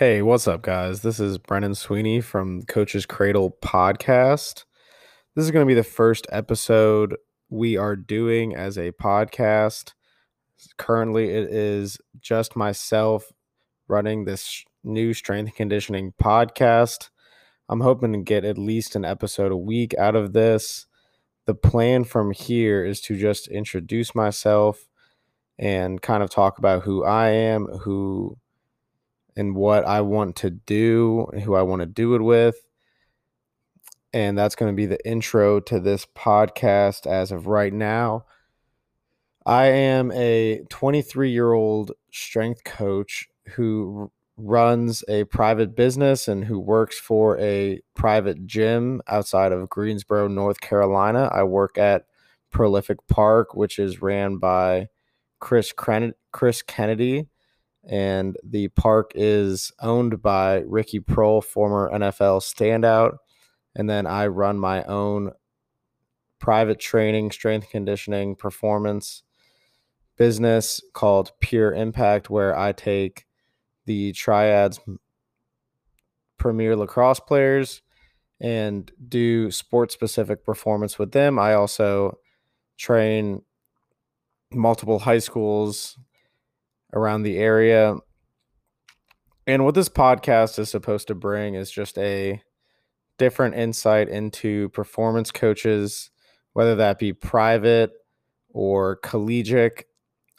Hey, what's up, guys? This is Brennan Sweeney from Coach's Cradle podcast. This is going to be the first episode we are doing as a podcast. Currently, it is just myself running this new strength and conditioning podcast. I'm hoping to get at least an episode a week out of this. The plan from here is to just introduce myself and kind of talk about who I am, who and what I want to do, who I want to do it with. And that's going to be the intro to this podcast as of right now. I am a 23-year-old strength coach who runs a private business and who works for a private gym outside of Greensboro, North Carolina. I work at Prolific Park, which is ran by Chris Kennedy, and the park is owned by Ricky Prohl, former NFL standout. And then I run my own private training, strength conditioning, performance business called Pure Impact, where I take the Triad's premier lacrosse players and do sport-specific performance with them. I also train multiple high schools around the area. And what this podcast is supposed to bring is just a different insight into performance coaches, whether that be private or collegiate.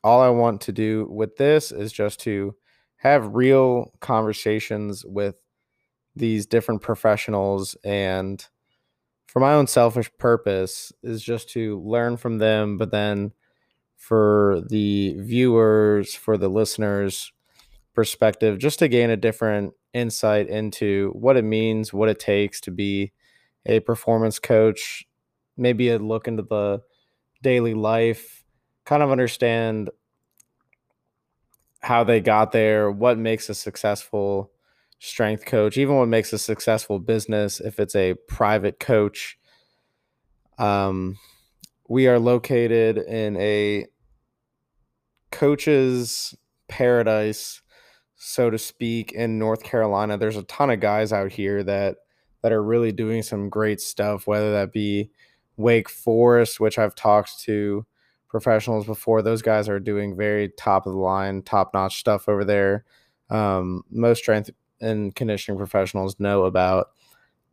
All I want to do with this is just to have real conversations with these different professionals, and for my own selfish purpose is just to learn from them, but then for the viewers, for the listeners' perspective, just to gain a different insight into what it means, what it takes to be a performance coach, maybe a look into the daily life, kind of understand how they got there, what makes a successful strength coach, even what makes a successful business if it's a private coach. We are located in a coach's paradise, so to speak, in North Carolina. There's a ton of guys out here that are really doing some great stuff, whether that be Wake Forest, which I've talked to professionals before. Those guys are doing very top of the line, top-notch stuff over there. Most strength and conditioning professionals know about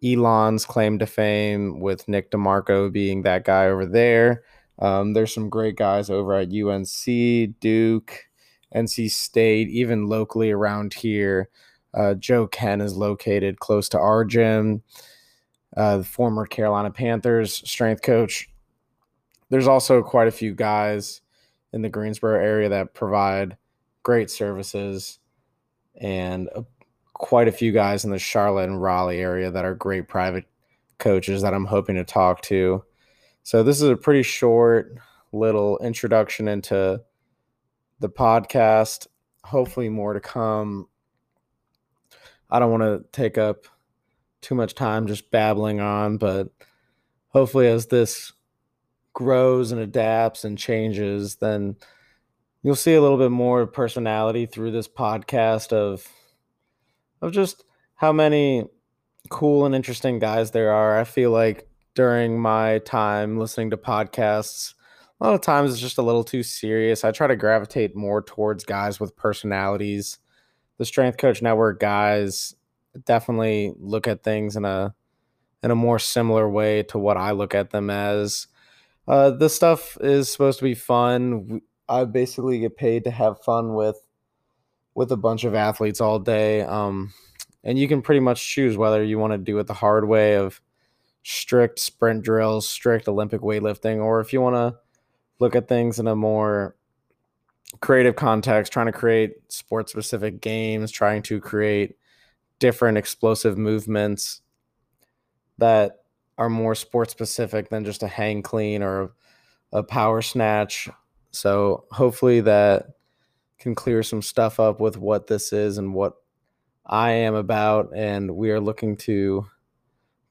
Elon's claim to fame, with Nick DeMarco being that guy over there. There's some great guys over at UNC, Duke, NC State, even locally around here. Joe Ken is located close to our gym. The former Carolina Panthers strength coach. There's also quite a few guys in the Greensboro area that provide great services, and quite a few guys in the Charlotte and Raleigh area that are great private coaches that I'm hoping to talk to. So this is a pretty short little introduction into the podcast. Hopefully more to come. I don't want to take up too much time just babbling on, but hopefully as this grows and adapts and changes, then you'll see a little bit more personality through this podcast of just how many cool and interesting guys there are. I feel like during my time listening to podcasts, a lot of times it's just a little too serious. I try to gravitate more towards guys with personalities. The Strength Coach Network guys definitely look at things in a more similar way to what I look at them as. This stuff is supposed to be fun. I basically get paid to have fun with a bunch of athletes all day. And you can pretty much choose whether you want to do it the hard way of strict sprint drills, strict Olympic weightlifting, or if you want to look at things in a more creative context, trying to create sport-specific games, trying to create different explosive movements that are more sport specific than just a hang clean or a power snatch. So hopefully that can clear some stuff up with what this is and what I am about. And we are looking to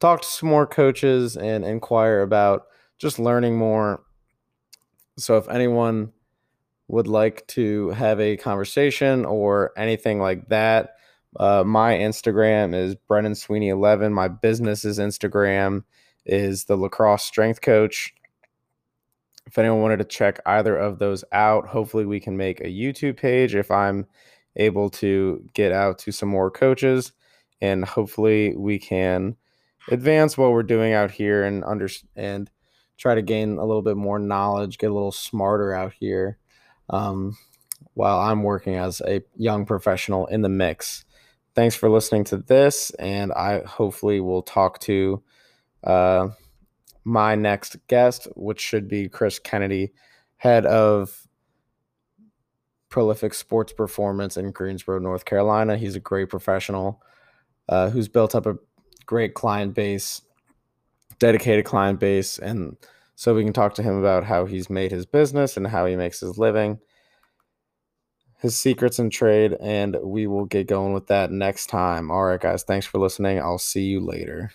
talk to some more coaches and inquire about just learning more. So if anyone would like to have a conversation or anything like that, My Instagram is Brennan Sweeney 11. My business's Instagram is the Lacrosse Strength Coach. If anyone wanted to check either of those out, hopefully we can make a YouTube page if I'm able to get out to some more coaches, and hopefully we can advance what we're doing out here and try to gain a little bit more knowledge, get a little smarter out here while I'm working as a young professional in the mix. Thanks for listening to this, and I hopefully will talk to my next guest, which should be Chris Kennedy, head of Prolific Sports Performance in Greensboro, North Carolina. He's a great professional who's built up a great client base, dedicated client base, and so we can talk to him about how he's made his business and how he makes his living, his secrets in trade, and we will get going with that next time. All right, guys, thanks for listening. I'll see you later.